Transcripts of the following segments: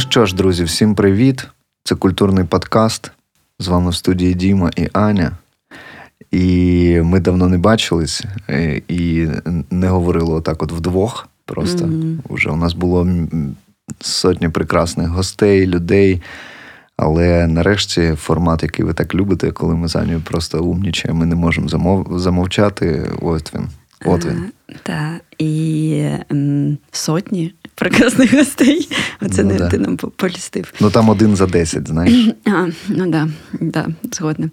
Ну що ж, друзі, всім привіт. Це Культурний подкаст. З вами в студії Діма і Аня. І ми давно не бачились і не говорили отак от вдвох. Просто уже у нас було сотня прекрасних гостей, людей. Але нарешті формат, який ви так любите, коли ми за нього просто умнічаємо, ми не можемо замовчати. От він. Так, і сотні прекрасних гостей. Оце ну, ти нам полістив. Ну, там 1 за 10, знаєш. Згодна.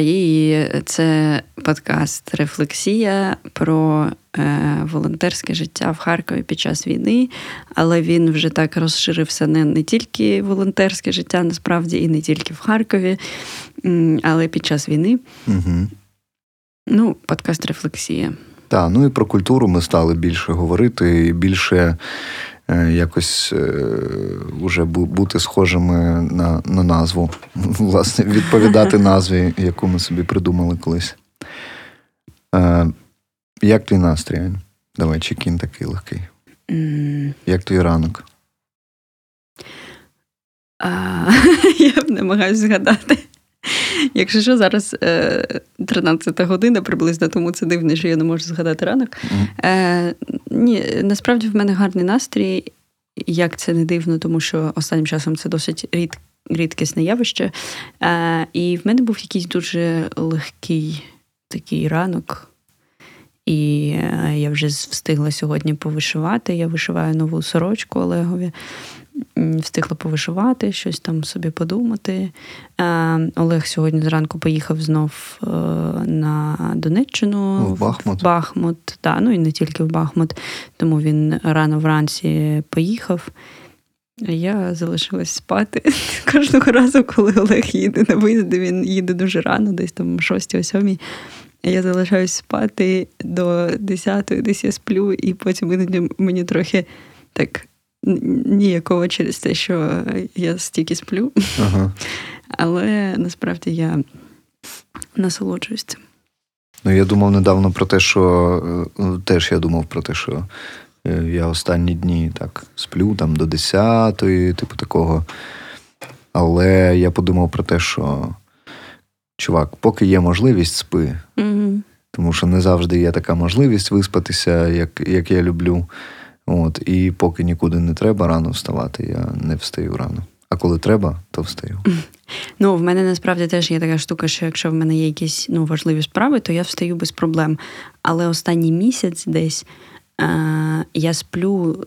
І це подкаст «Рефлексія» про волонтерське життя в Харкові під час війни, але він вже так розширився не тільки волонтерське життя, насправді, і не тільки в Харкові, але під час війни. Угу. Ну, подкаст «Рефлексія». Так, ну і про культуру ми стали більше говорити і більше якось уже бути схожими на назву. Власне, відповідати назві, яку ми собі придумали колись. Як твій настрій? Давай, чекін такий легкий. Як твій ранок? Я намагаюся згадати. Якщо що, зараз 13-та година приблизно, тому це дивно, що я не можу згадати ранок. Ні, насправді в мене гарний настрій, як це не дивно, тому що останнім часом це досить рідкісне явище. І в мене був якийсь дуже легкий такий ранок. І я вже встигла сьогодні повишивати. Я вишиваю нову сорочку Олегові. Встигла повишивати, щось там собі подумати. Олег сьогодні зранку поїхав знов на Донеччину. В Бахмут. Да, ну і не тільки в Бахмут. Тому він рано вранці поїхав. Я залишилась спати кожного разу, коли Олег їде на виїзди. Він їде дуже рано, десь там 6-7. Я залишаюсь спати до 10-ї, десь я сплю, і потім іноді мені трохи так ніякого через те, що я стільки сплю. Ага. Але насправді я насолоджуюсь цим. Ну, я думав недавно про те, що... Теж я думав про те, що я останні дні так сплю там до 10-ї, типу такого. Але я подумав про те, що... Чувак, поки є можливість, спи. Mm-hmm. Тому що не завжди є така можливість виспатися, як я люблю. От, і поки нікуди не треба рано вставати, я не встаю рано. А коли треба, то встаю. Ну, в мене насправді теж є така штука, що якщо в мене є якісь важливі справи, то я встаю без проблем. Але останній місяць десь я сплю,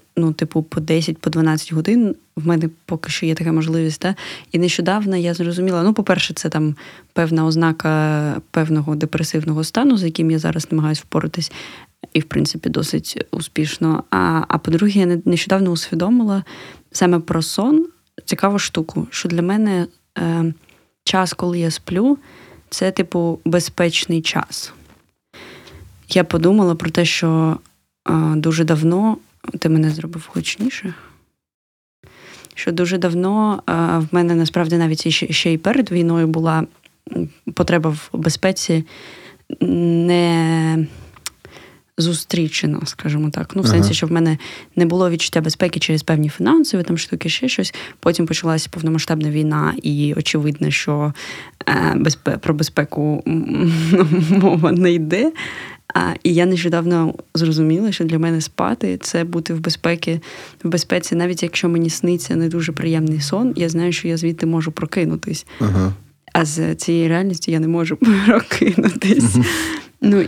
по 10-12 годин. В мене поки що є така можливість. Та? І нещодавно я зрозуміла, по-перше, це там певна ознака певного депресивного стану, з яким я зараз намагаюся впоратись. І, в принципі, досить успішно. А по-друге, я нещодавно усвідомила саме про сон цікаву штуку, що для мене час, коли я сплю, це, безпечний час. Я подумала про те, що дуже давно... Ти мене зробив гучніше? Що дуже давно в мене, насправді, навіть ще й перед війною була потреба в безпеці не... зустрічено, скажімо так. В сенсі, що в мене не було відчуття безпеки через певні фінансові там штуки, ще щось. Потім почалася повномасштабна війна, і очевидно, що про безпеку мова не йде. І я нещодавно зрозуміла, що для мене спати – це бути в безпеці, навіть якщо мені сниться не дуже приємний сон, я знаю, що я звідти можу прокинутись. А з цієї реальності я не можу прокинутись.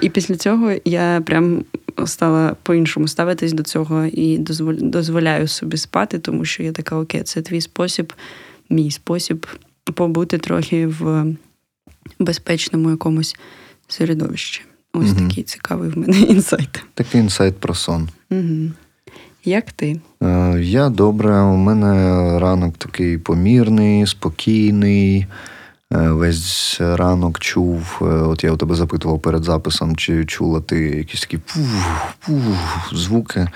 І після цього я прям стала по-іншому ставитись до цього і дозволяю собі спати, тому що я така, окей, це твій спосіб, мій спосіб побути трохи в безпечному якомусь середовищі. Ось такий цікавий в мене інсайт. Такий інсайт про сон. Угу. Як ти? Я добре, у мене ранок такий помірний, спокійний. Весь ранок чув, от я у тебе запитував перед записом, чи чула ти якісь такі звуки.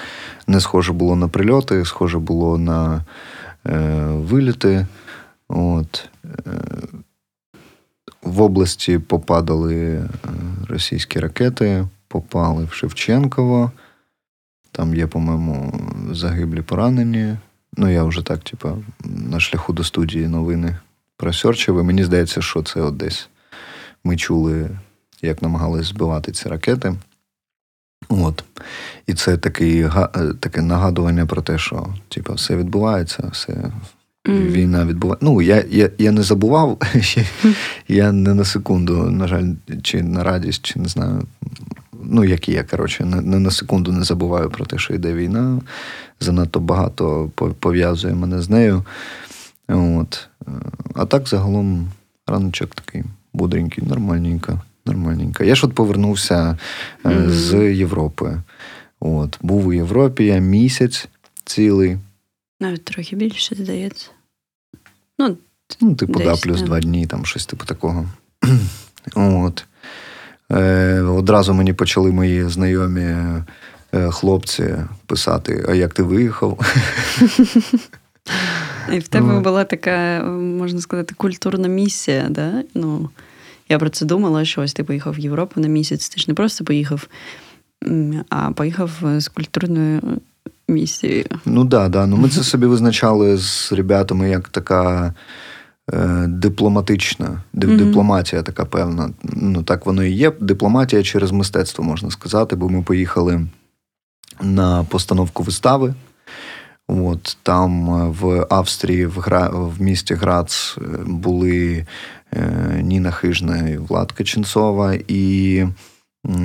Не схоже було на прильоти, схоже було на виліти. От. В області попадали російські ракети, попали в Шевченково. Там є, по-моєму, загиблі, поранені. ну, я вже так, типа, на шляху до студії новини просерчив, і мені здається, що це от десь. Ми чули, як намагались збивати ці ракети. От. І це таке нагадування про те, що типу, все відбувається, все, війна відбувається. Ну, я не забував, я не на секунду, на жаль, чи на радість, чи не знаю, ну, як і я, коротше, не на секунду не забуваю про те, що йде війна, занадто багато пов'язує мене з нею. От. А так, загалом, раночок такий бодренький, нормальненько. Я ж от повернувся з Європи. От, був у Європі я місяць цілий. Навіть трохи більше, здається. Ну типу, десь, да, плюс 2 дні, там щось типу такого. От. Одразу мені почали мої знайомі хлопці писати, а як ти виїхав? І в тебе була така, можна сказати, культурна місія, да? Ну, я про це думала, що ось ти поїхав в Європу на місяць, ти ж не просто поїхав, а поїхав з культурною місією. Ну, да. Ну, ми це собі визначали з ребятами як така дипломатична, дипломатія така певна. Ну, так воно і є. Дипломатія через мистецтво, можна сказати, бо ми поїхали на постановку вистави. От, там в Австрії, в місті Грац, були Ніна Хижна і Влад Каценцова, і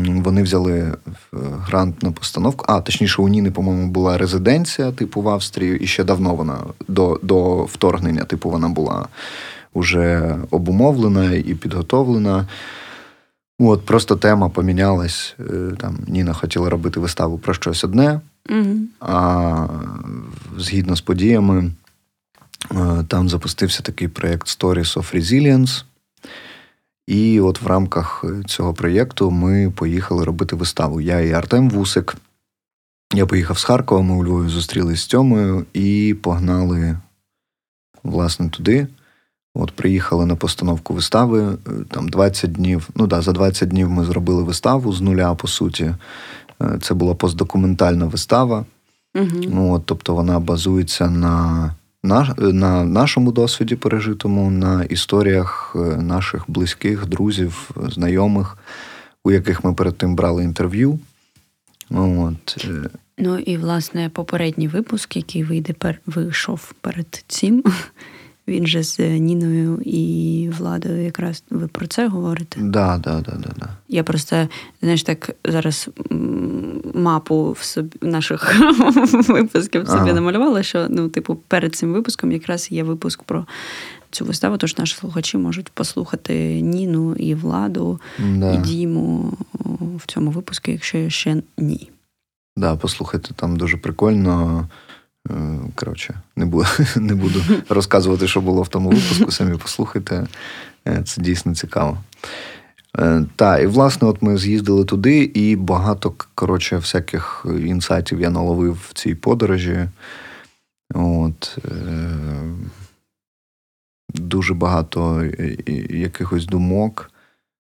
вони взяли грант на постановку. А, точніше, у Ніни, по-моєму, була резиденція, типу, в Австрії, і ще давно вона, до вторгнення, типу, вона була уже обумовлена і підготовлена. От, просто тема помінялась, там, Ніна хотіла робити виставу про щось одне, а згідно з подіями, там запустився такий проєкт Stories of Resilience. І от в рамках цього проєкту ми поїхали робити виставу. Я і Артем Вусик. Я поїхав з Харкова, ми у Львові зустрілися з Тьомою і погнали, власне, туди. От приїхали на постановку вистави, там 20 днів, ну да, за 20 днів ми зробили виставу з нуля, по суті. Це була постдокументальна вистава. Ну, от, тобто вона базується на нашому досвіді пережитому, на історіях наших близьких, друзів, знайомих, у яких ми перед тим брали інтерв'ю. От. Ну і, власне, попередній випуск, який вийшов перед цим, він же з Ніною і Владою якраз ви про це говорите? Да. Я просто, знаєш, так зараз мапу в собі, наших випусків в собі намалювала, що, ну, типу, перед цим випуском якраз є випуск про цю виставу, тож наші слухачі можуть послухати Ніну і Владу, і Діму в цьому випуску, якщо ще ні. Да, послухайте, там дуже прикольно. Коротше, не буду розказувати, що було в тому випуску, самі послухайте, це дійсно цікаво. Та, і власне, от ми з'їздили туди, і багато, коротше, всяких інсайтів я наловив в цій подорожі. От, дуже багато якихось думок,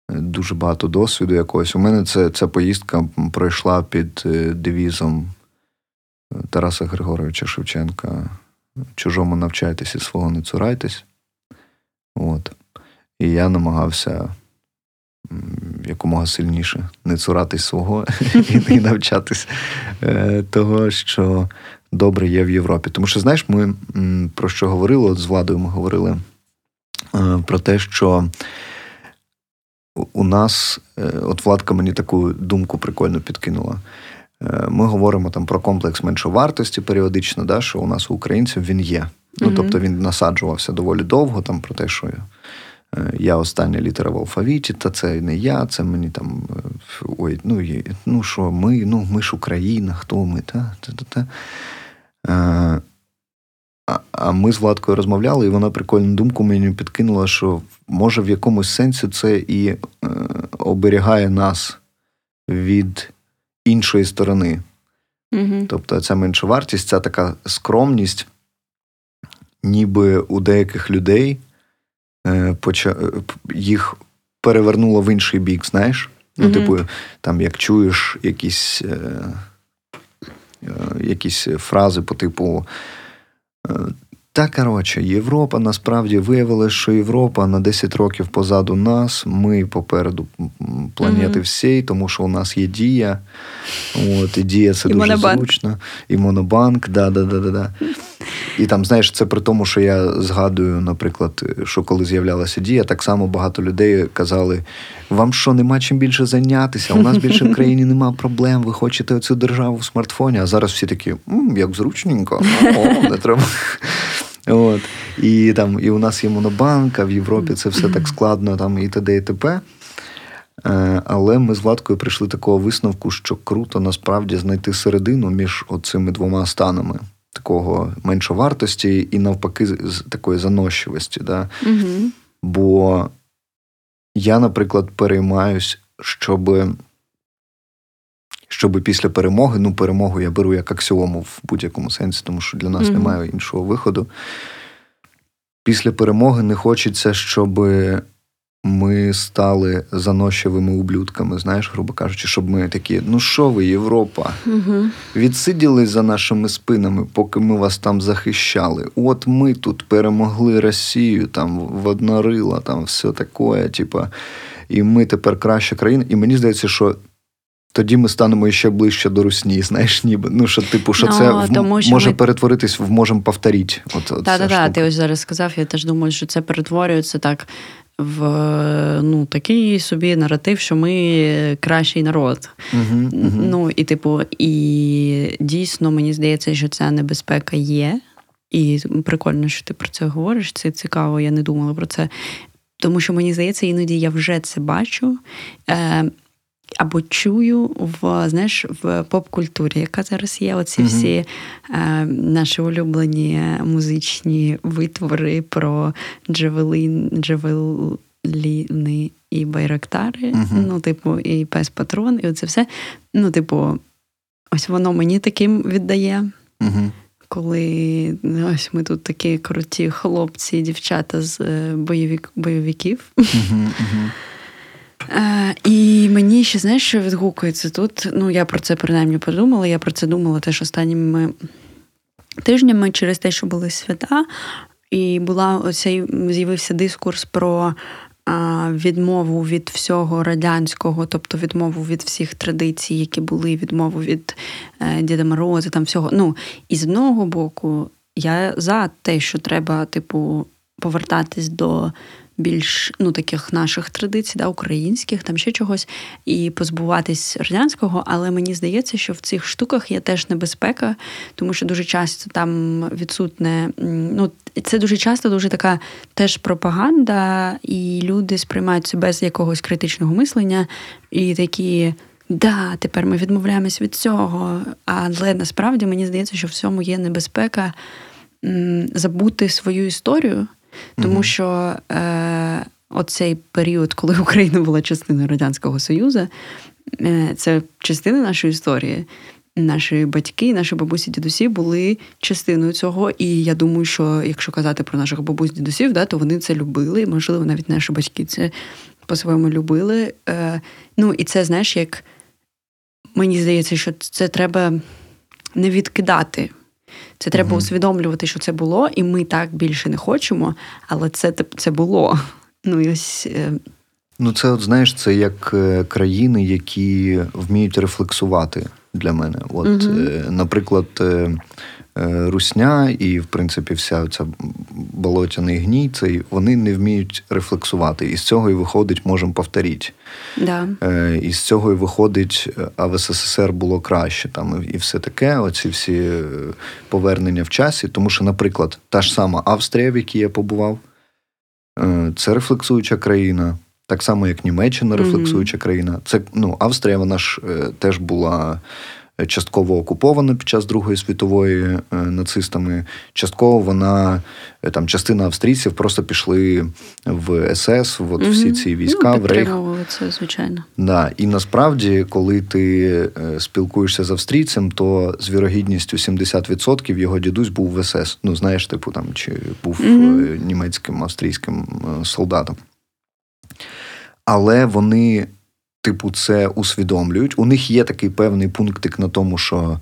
дуже багато досвіду якогось. У мене ця поїздка пройшла під девізом Тараса Григоровича Шевченка «Чужому навчайтесь і свого не цурайтесь». От. І я намагався якомога сильніше не цуратись свого і навчатись того, що добре є в Європі. Тому що, знаєш, ми про що говорили, от з Владою ми говорили про те, що у нас, от Владка мені таку думку прикольно підкинула, ми говоримо там про комплекс меншовартості періодично, да, що у нас у українців він є. Ну, тобто він насаджувався доволі довго, там про те, що я остання літера в алфавіті, та це не я, це мені там, ой, ну що ми, ну ми ж Україна, хто ми, та. А ми з Владкою розмовляли, і вона прикольну думку мені підкинула, що може в якомусь сенсі це і оберігає нас від іншої сторони. Тобто ця меншовартість, ця така скромність, ніби у деяких людей їх перевернуло в інший бік, знаєш? Ну, типу, там, як чуєш якісь фрази по типу Та, коротше, Європа, насправді, виявилось, що Європа на 10 років позаду нас, ми попереду планети всієї, тому що у нас є Дія, от, і Дія – це і дуже Монобанк. Зручно. І Монобанк, да-да-да-да. І там, знаєш, це при тому, що я згадую, наприклад, що коли з'являлася Дія, так само багато людей казали, вам що, нема чим більше зайнятися, у нас більше в країні нема проблем, ви хочете оцю державу в смартфоні, а зараз всі такі, як зручненько, не треба... От. І там, і у нас є Монобанк, а в Європі це все так складно, там, і т.д. і т.п. Але ми з Владкою прийшли такого висновку, що круто насправді знайти середину між оцими двома станами. Такого меншовартості і навпаки такої заносчивості. Да? Угу. Бо я, наприклад, переймаюсь, щоб після перемоги, перемогу я беру як аксіому в будь-якому сенсі, тому що для нас немає іншого виходу. Після перемоги не хочеться, щоб ми стали заносчивими ублюдками, знаєш, грубо кажучи, щоб ми такі, що ви, Європа, відсиділись за нашими спинами, поки ми вас там захищали. От ми тут перемогли Росію, там, воднорила, там, все таке, типа, і ми тепер краща країна. І мені здається, що тоді ми станемо ще ближче до русні, знаєш, ніби, може перетворитись в «можемо повторіть». Так, ти ось зараз сказав, я теж думаю, що це перетворюється так в такий собі наратив, що ми кращий народ. І дійсно, мені здається, що ця небезпека є, і прикольно, що ти про це говориш, це цікаво, я не думала про це, тому що, мені здається, іноді я вже це бачу, або чую в поп-культурі, яка зараз є, оці всі наші улюблені музичні витвори про джавеліни і байрактари, і пес-патрон, і оце все. Ось воно мені таким віддає, коли ось ми тут такі круті хлопці, дівчата з бойовиків. І мені ще, знаєш, що відгукується тут, я про це принаймні подумала, я про це думала теж останніми тижнями через те, що були свята, і з'явився дискурс про відмову від всього радянського, тобто відмову від всіх традицій, які були, відмову від Діда Мороза, там всього. І з одного боку, я за те, що треба, повертатись до більш, таких наших традицій, українських, там ще чогось, і позбуватись радянського, але мені здається, що в цих штуках є теж небезпека, тому що дуже часто там відсутне, це дуже часто дуже така теж пропаганда, і люди сприймають себе з якогось критичного мислення, і такі, тепер ми відмовляємось від цього, але насправді мені здається, що в цьому є небезпека забути свою історію, тому що оцей період, коли Україна була частиною Радянського Союзу, це частина нашої історії. Наші батьки, наші бабусі, дідусі були частиною цього. І я думаю, що якщо казати про наших бабусь, дідусів, то вони це любили. Можливо, навіть наші батьки це по-своєму любили. І це, знаєш, як мені здається, що це треба не відкидати. Це треба усвідомлювати, що це було, і ми так більше не хочемо, але це було. Це, це як країни, які вміють рефлексувати для мене. Наприклад, русня і, в принципі, вся ця болотяний гній, вони не вміють рефлексувати. І з цього і виходить «можемо повторіть». Да. І з цього і виходить «а в СССР було краще». Там, і все таке, оці всі повернення в часі. Тому що, наприклад, та ж сама Австрія, в якій я побував, це рефлексуюча країна. Так само, як Німеччина рефлексуюча країна. Це, Австрія, вона ж теж була... частково окупована під час Другої світової нацистами, частково вона, частина австрійців просто пішли в СС, всі ці війська, в Рейх. Підтримували це, звичайно. Да. І насправді, коли ти спілкуєшся з австрійцем, то з вірогідністю 70% його дідусь був в СС. Чи був німецьким, австрійським солдатом. Але вони... це усвідомлюють. У них є такий певний пунктик на тому, що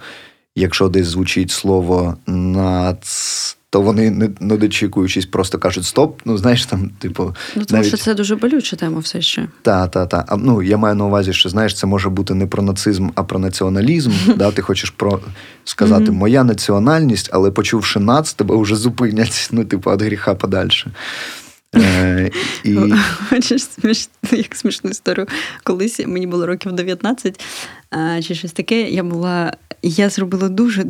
якщо десь звучить слово «нац», то вони, не дочікуючись, просто кажуть «стоп», ну, знаєш, там, типу... Ну, тому навіть... що це дуже болюча тема все ще. Та. Ну, я маю на увазі, що, знаєш, це може бути не про нацизм, а про націоналізм, да, ти хочеш сказати «моя національність», але почувши «нац», тебе вже зупинять, ну, типу, від гріха подальше. Хочеш смішну історію? Колись, мені було років 19, чи щось таке, я зробила дуже,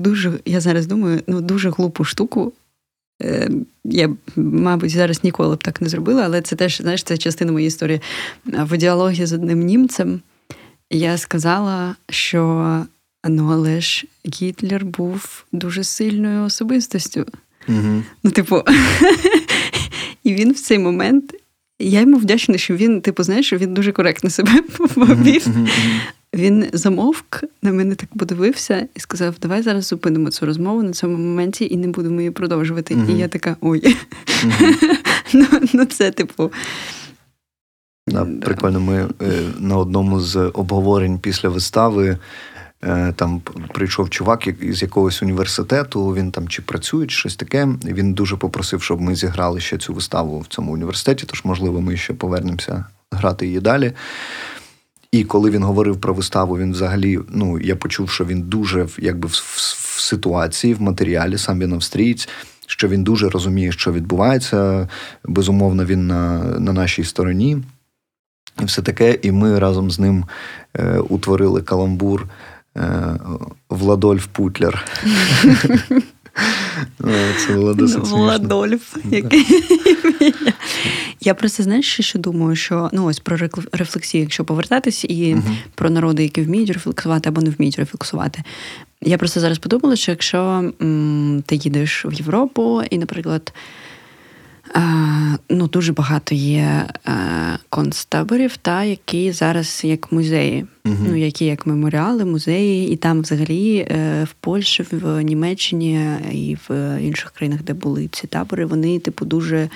я зараз думаю, дуже глупу штуку. Я, мабуть, зараз ніколи б так не зробила, але це теж, знаєш, це частина моєї історії. В діалогі з одним німцем я сказала, що, але ж Гітлер був дуже сильною особистостю. Угу. І він в цей момент, я йому вдячна, що він, знаєш, він дуже коректно себе повів. Він замовк, на мене так подивився і сказав, давай зараз зупинимо цю розмову на цьому моменті і не будемо її продовжувати. І я така, ой. Це, Прикольно, ми на одному з обговорень після вистави там прийшов чувак з якогось університету, він там чи працює, чи щось таке. Він дуже попросив, щоб ми зіграли ще цю виставу в цьому університеті, тож, можливо, ми ще повернемося грати її далі. І коли він говорив про виставу, він взагалі, я почув, що він дуже якби в ситуації, в матеріалі, сам він австрієць, що він дуже розуміє, що відбувається. Безумовно, він на нашій стороні. І все таке. І ми разом з ним утворили каламбур Владольф Путлер. Це Владольф. Я просто, знаєш, що думаю, що, ось про рефлексію, якщо повертатись, і про народи, які вміють рефлексувати або не вміють рефлексувати. Я просто зараз подумала, що якщо ти їдеш в Європу і, наприклад, дуже багато є концтаборів, які зараз як музеї, які як меморіали, музеї, і там взагалі в Польщі, в Німеччині і в інших країнах, де були ці табори, вони, дуже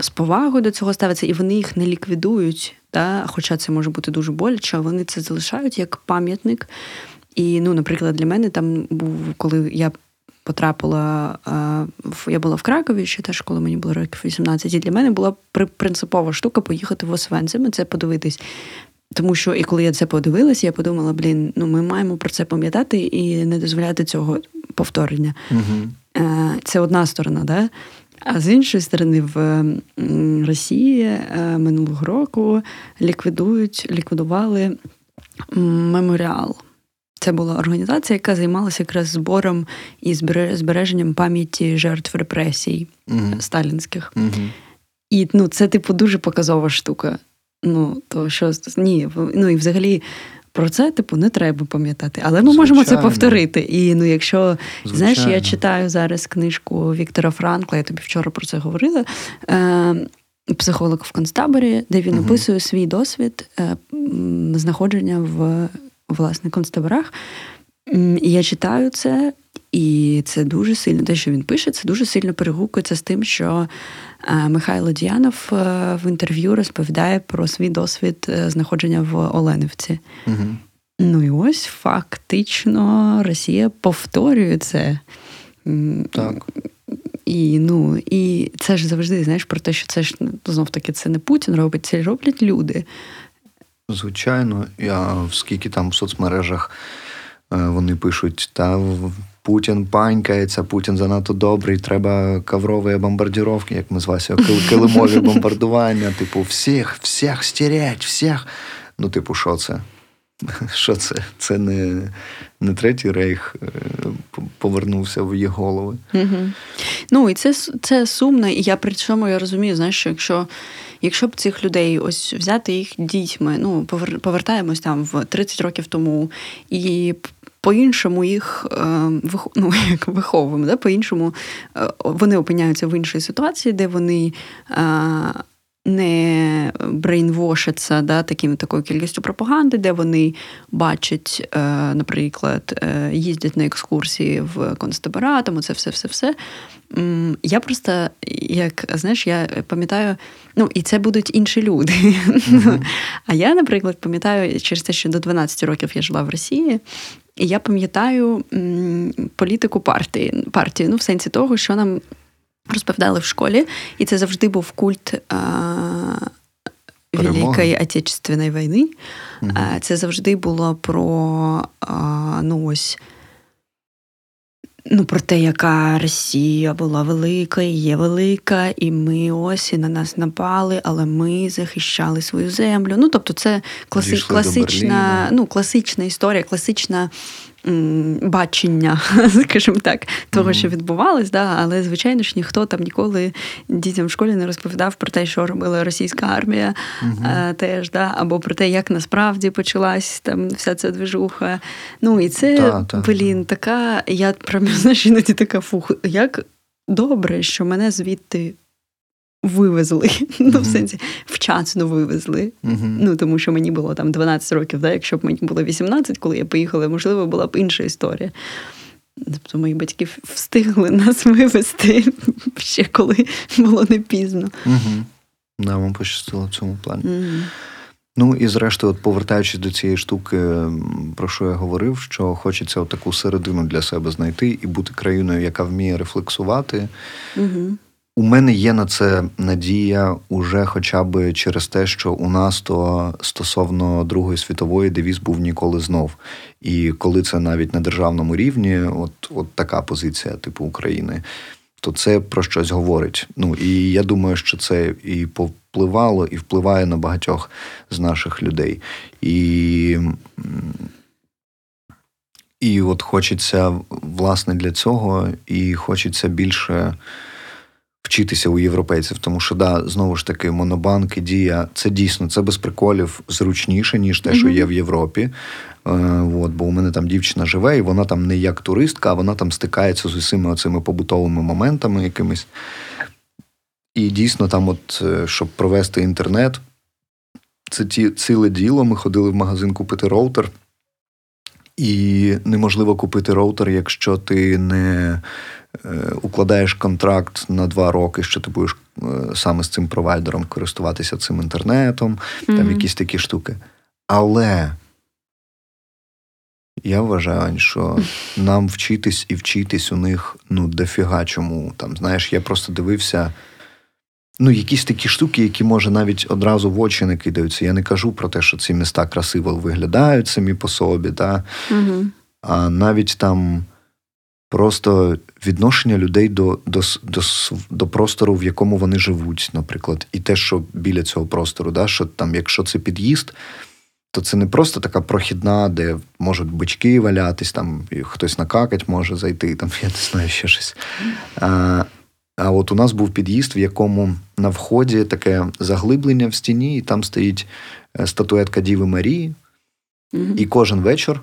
з повагою до цього ставляться, і вони їх не ліквідують, хоча це може бути дуже боляче, вони це залишають як пам'ятник. І, наприклад, для мене там був, коли я потрапила, я була в Кракові ще теж, коли мені було років 18, і для мене була принципова штука поїхати в Освенцим і це подивитись. Тому що, і коли я це подивилася, я подумала, ми маємо про це пам'ятати і не дозволяти цього повторення. Це одна сторона, да? А з іншої сторони, в Росії минулого року ліквідували меморіал. Це була організація, яка займалася якраз збором і збереженням пам'яті жертв репресій сталінських. І, це, дуже показова штука. І взагалі про це, не треба пам'ятати. Але ми можемо це повторити. І, якщо, знаєш, я читаю зараз книжку Віктора Франкла, я тобі вчора про це говорила, «Психолог в концтаборі», де він описує свій досвід знаходження в власне концтаборах. І я читаю це, і це дуже сильно, те, що він пише, це дуже сильно перегукується з тим, що Михайло Діянов в інтерв'ю розповідає про свій досвід знаходження в Оленівці. І ось фактично Росія повторює це. Так. І, і це ж завжди, знаєш, про те, що це ж, знов-таки, це не Путін робить, це роблять люди. Звичайно, скільки там в соцмережах вони пишуть, Путін панькається, Путін занадто добрий, треба коврові бомбардіровки, як ми з Васею, килимові бомбардування, всіх стірять, всіх. Що це? Що це? Це не Третій Рейх повернувся в її голови. І це сумно. І я при цьому, я розумію, знаєш, що якщо б цих людей ось взяти їх дітьми, повертаємось там в 30 років тому, і по-іншому їх виховуємо, по-іншому вони опиняються в іншій ситуації, де вони не брейнвошаться такою кількістю пропаганди, де вони бачать, наприклад, їздять на екскурсії в концтабора, тому це все. Я просто, я пам'ятаю, і це будуть інші люди. А я, наприклад, пам'ятаю через те, що до 12 років я жила в Росії, І я пам'ятаю політику партії, ну в сенсі того, що нам розповідали в школі, і це завжди був культ Великої Отечественної війни. Угу. Це завжди було про про те, яка Росія була велика і є велика, і ми ось, і на нас напали, але ми захищали свою землю. Ну, тобто це класична історія, класичне бачення, скажімо так, того, що відбувалось, да? Але, звичайно ж, ніхто там ніколи дітям в школі не розповідав про те, що робила російська армія, теж, да? Або про те, як насправді почалась там вся ця движуха. Ну, і це, така, я прям, знаєш, іноді така, фух, як добре, що мене звідти вивезли, в сенсі, вчасно вивезли, тому що мені було там 12 років, да? Якщо б мені було 18, коли я поїхала, можливо, була б інша історія. Тобто мої батьки встигли нас вивезти ще коли було не пізно. Да, вам пощастило в цьому плані. Ну, і зрештою, от повертаючись до цієї штуки, про що я говорив, що хочеться отаку середину для себе знайти і бути країною, яка вміє рефлексувати. У мене є на це надія уже хоча б через те, що у нас то стосовно Другої світової девіз був «Ніколи знов». І коли це навіть на державному рівні, от така позиція типу України, то це про щось говорить. Ну, і я думаю, що це і повпливало, і впливає на багатьох з наших людей. І от хочеться, власне, для цього, і хочеться більше вчитися у європейців, тому що, знову ж таки, Монобанк і Дія, це дійсно, це без приколів зручніше, ніж те, що є в Європі. Бо у мене там дівчина живе, і вона там не як туристка, а вона там стикається з усіма оцими побутовими моментами якимись. І дійсно там щоб провести інтернет, це ціле діло. Ми ходили в магазин купити роутер, і неможливо купити роутер, якщо ти не укладаєш контракт на 2 роки, що ти будеш саме з цим провайдером користуватися цим інтернетом, там якісь такі штуки. Але я вважаю, що нам вчитись у них, дофіга чому. Там, знаєш, я просто дивився, якісь такі штуки, які, може, навіть одразу в очі не кидаються. Я не кажу про те, що ці міста красиво виглядають самі по собі, а навіть там просто відношення людей до простору, в якому вони живуть, наприклад. І те, що біля цього простору, що там, якщо це під'їзд, то це не просто така прохідна, де можуть бички валятись, там хтось накакать може зайти, там, я не знаю, ще щось. А от у нас був під'їзд, в якому на вході таке заглиблення в стіні, і там стоїть статуетка Діви Марії, і кожен вечір,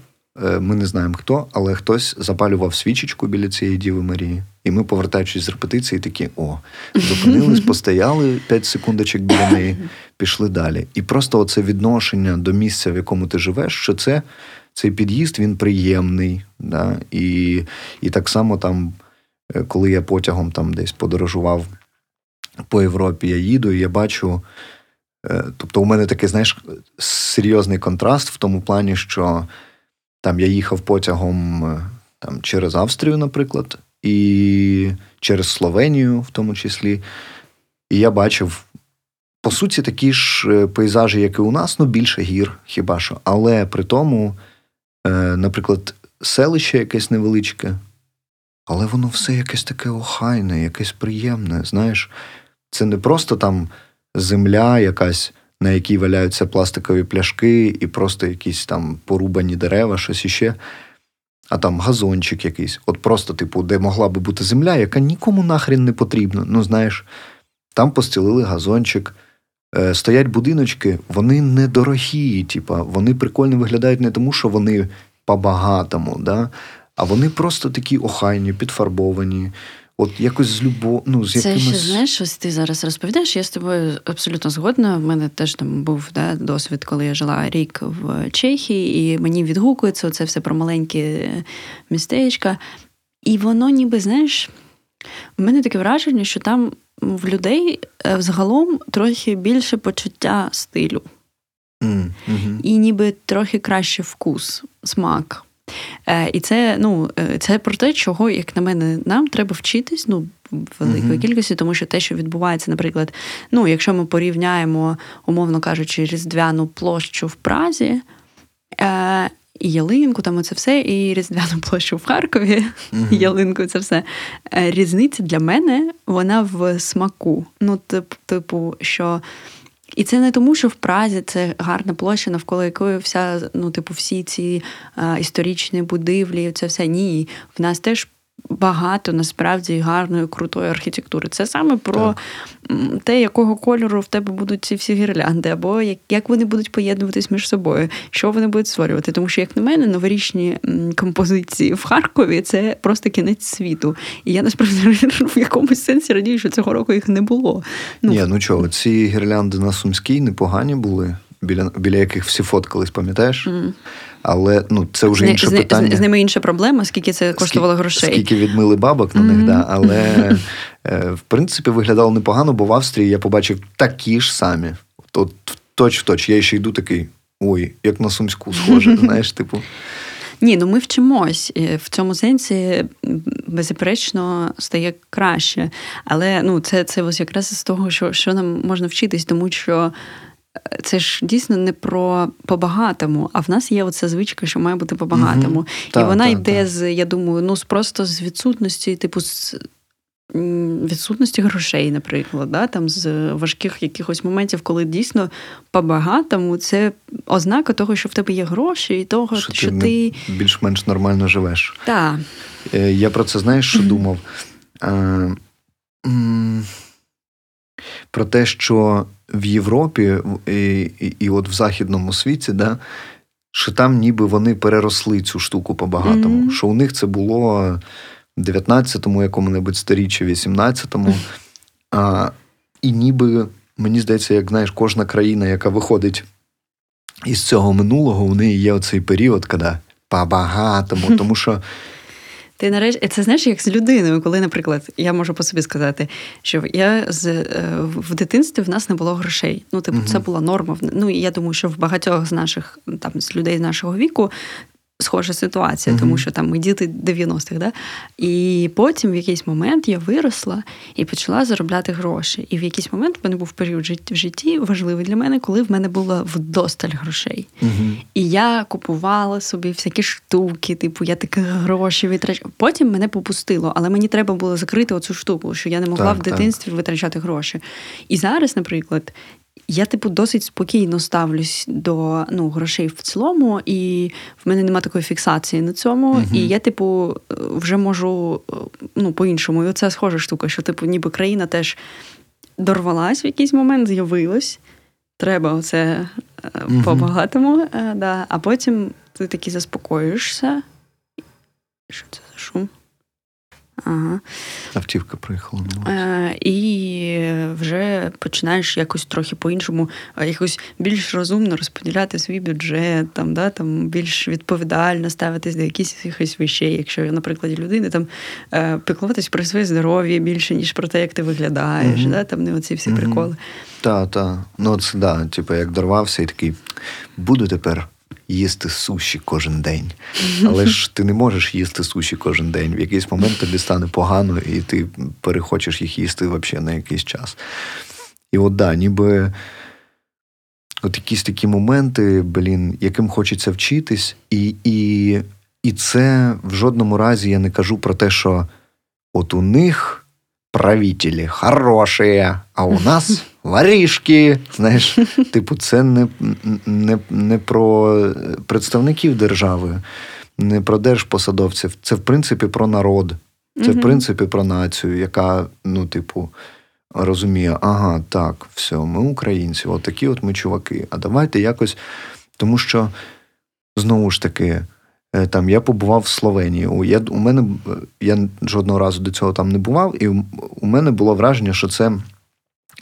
ми не знаємо хто, але хтось запалював свічечку біля цієї Діви Марії. І ми, повертаючись з репетиції, такі, зупинились, постояли 5 секундочок біля неї, пішли далі. І просто оце відношення до місця, в якому ти живеш, що цей під'їзд, він приємний. Да? І так само там, коли я потягом там десь подорожував по Європі, я їду і я бачу, тобто у мене такий, знаєш, серйозний контраст в тому плані, що там я їхав потягом там, через Австрію, наприклад, і через Словенію в тому числі. І я бачив, по суті, такі ж пейзажі, як і у нас, більше гір хіба що. Але при тому, наприклад, селище якесь невеличке, але воно все якесь таке охайне, якесь приємне, знаєш. Це не просто там земля якась, на якій валяються пластикові пляшки і просто якісь там порубані дерева, щось іще, а там газончик якийсь. От просто, де могла би бути земля, яка нікому нахрін не потрібна. Знаєш, там постілили газончик, стоять будиночки, вони недорогі, вони прикольно виглядають не тому, що вони по-багатому, да? А вони просто такі охайні, підфарбовані. От якось з любов... Це ще, знаєш, ось ти зараз розповідаєш, я з тобою абсолютно згодна. В мене теж там був досвід, коли я жила рік в Чехії, і мені відгукується оце все про маленькі містечка. І воно ніби, знаєш, в мене таке враження, що там в людей взагалом трохи більше почуття стилю. І ніби трохи краще вкус, смак. І це, ну, це про те, чого, як на мене, нам треба вчитись, ну, великої кількості, тому що те, що відбувається, наприклад, ну, якщо ми порівняємо, умовно кажучи, Різдвяну площу в Празі, і ялинку, там оце все, і Різдвяну площу в Харкові, і ялинку, це все. Різниця для мене, вона в смаку. Ну, типу, що... І це не тому, що в Празі це гарна площа, навколо якої вся, ну, типу, всі ці історичні будівлі, це все. Ні, в нас теж багато, насправді, гарної, крутої архітектури. Це саме про те, якого кольору в тебе будуть ці всі гірлянди, або як вони будуть поєднуватись між собою, що вони будуть створювати. Тому що, як на мене, новорічні композиції в Харкові – це просто кінець світу. І я, насправді, в якомусь сенсі радію, що цього року їх не було. Ну, ці гірлянди на Сумській непогані були, біля яких всі фоткались, пам'ятаєш? Але, ну, це вже інше питання. З ними інша проблема, скільки це коштувало грошей. Скільки відмили бабок на них, да. Але, в принципі, виглядало непогано, бо в Австрії я побачив такі ж самі. От точ-в-точ. Я ще йду такий, ой, як на Сумську схоже, знаєш, типу. Ні, ну ми вчимось. В цьому сенсі, безперечно, стає краще. Але, ну, це ось якраз з того, що нам можна вчитись, тому що це ж дійсно не про по-багатому, а в нас є оця звичка, що має бути по-багатому. І вона йде з, я думаю, ну, просто з відсутності, типу, з відсутності грошей, наприклад, да? Там, з важких якихось моментів, коли дійсно по-багатому, це ознака того, що в тебе є гроші і того, що ти... більш-менш нормально живеш. Так. Я про це, знаєш, що думав? Про те, що в Європі і от в західному світі, да, що там ніби вони переросли цю штуку по-багатому. Що у них це було в 19-му, якому-небудь сторіччі, 18-му. І ніби, мені здається, як, знаєш, кожна країна, яка виходить із цього минулого, у неї є оцей період, коли по-багатому, тому що ти нарешті, це знаєш, як з людиною, коли, наприклад, я можу по собі сказати, що я в дитинстві в нас не було грошей. Ну, типу, це була норма. Ну, і я думаю, що в багатьох з наших, там, з людей нашого віку схожа ситуація, тому що там ми діти 90-х, да? І потім в якийсь момент я виросла і почала заробляти гроші. І в якийсь момент в мене був період в житті важливий для мене, коли в мене було вдосталь грошей. І я купувала собі всякі штуки, типу, я такі гроші витрачала. Потім мене попустило, але мені треба було закрити оцю штуку, що я не могла в дитинстві витрачати гроші. І зараз, наприклад, я, типу, досить спокійно ставлюсь до, ну, грошей в цілому, і в мене нема такої фіксації на цьому, і я, типу, вже можу, ну, по-іншому. І оце схожа штука, що, типу, ніби країна теж дорвалась в якийсь момент, з'явилась, треба оце по-багатому, да, а потім ти таки заспокоїшся. Що це за шум? Автівка проїхала. І вже починаєш якось трохи по-іншому, якось більш розумно розподіляти свій бюджет, там, да, там, більш відповідально ставитись до якихось вещей, якщо, наприклад, людини там піклуватись про своє здоров'я більше, ніж про те, як ти виглядаєш, да, там, не оці всі приколи. Та. Ну, це, да, типу, як дорвався і такий, буду тепер їсти суші кожен день. Але ж ти не можеш їсти суші кожен день. В якийсь момент тобі стане погано, і ти перехочеш їх їсти взагалі на якийсь час. І от, да, ніби от якісь такі моменти, блін, яким хочеться вчитись, і це в жодному разі я не кажу про те, що от у них правителі хороші, а у нас воришки, знаєш, типу, це не про представників держави, не про держпосадовців, це, в принципі, про народ, це, в принципі, про націю, яка, ну, типу, розуміє, ага, так, все, ми українці, отакі от ми чуваки, а давайте якось, тому що, знову ж таки, там, я побував в Словенії. Я жодного разу до цього там не бував, і у мене було враження, що це,